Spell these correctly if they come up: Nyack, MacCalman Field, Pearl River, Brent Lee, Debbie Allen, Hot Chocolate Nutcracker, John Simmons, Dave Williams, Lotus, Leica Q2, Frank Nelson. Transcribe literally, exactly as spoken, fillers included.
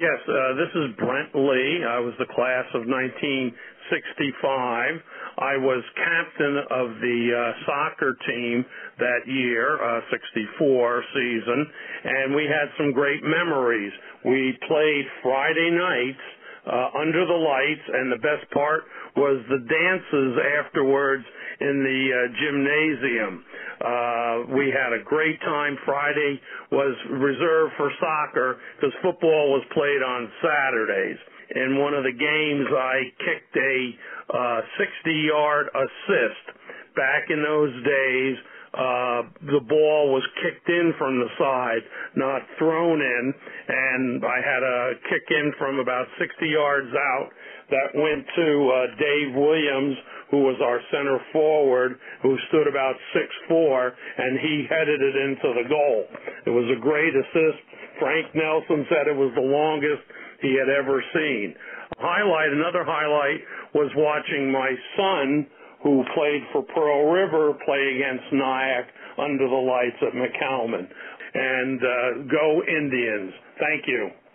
Yes, uh, this is Brent Lee. I was the class of nineteen sixty-five. I was captain of the uh, soccer team that year, uh, sixty-four season, and we had some great memories. We played Friday nights uh, under the lights, and the best part was the dances afterwards in the uh, gymnasium. Uh, we had a great time. Friday was reserved for soccer because football was played on Saturdays. In one of the games, I kicked a sixty-yard uh, assist. Back in those days, uh, the ball was kicked in from the side, not thrown in, and I had a kick in from about sixty yards out that went to uh, Dave Williams, who was our center forward, who stood about six foot four, and he headed it into the goal. It was a great assist. Frank Nelson said it was the longest he had ever seen. A highlight, another highlight, was watching my son, who played for Pearl River, play against Nyack under the lights at MacCalman. And uh, go Indians. Thank you.